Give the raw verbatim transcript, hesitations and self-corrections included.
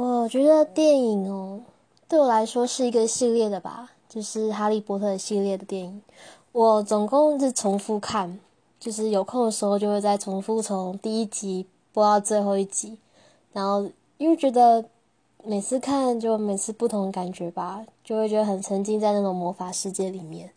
我觉得电影哦，对我来说是一个系列的吧，就是哈利波特系列的电影，我总共是重复看，就是有空的时候就会再重复从第一集播到最后一集，然后因为觉得每次看就每次不同的感觉吧，就会觉得很沉浸在那种魔法世界里面。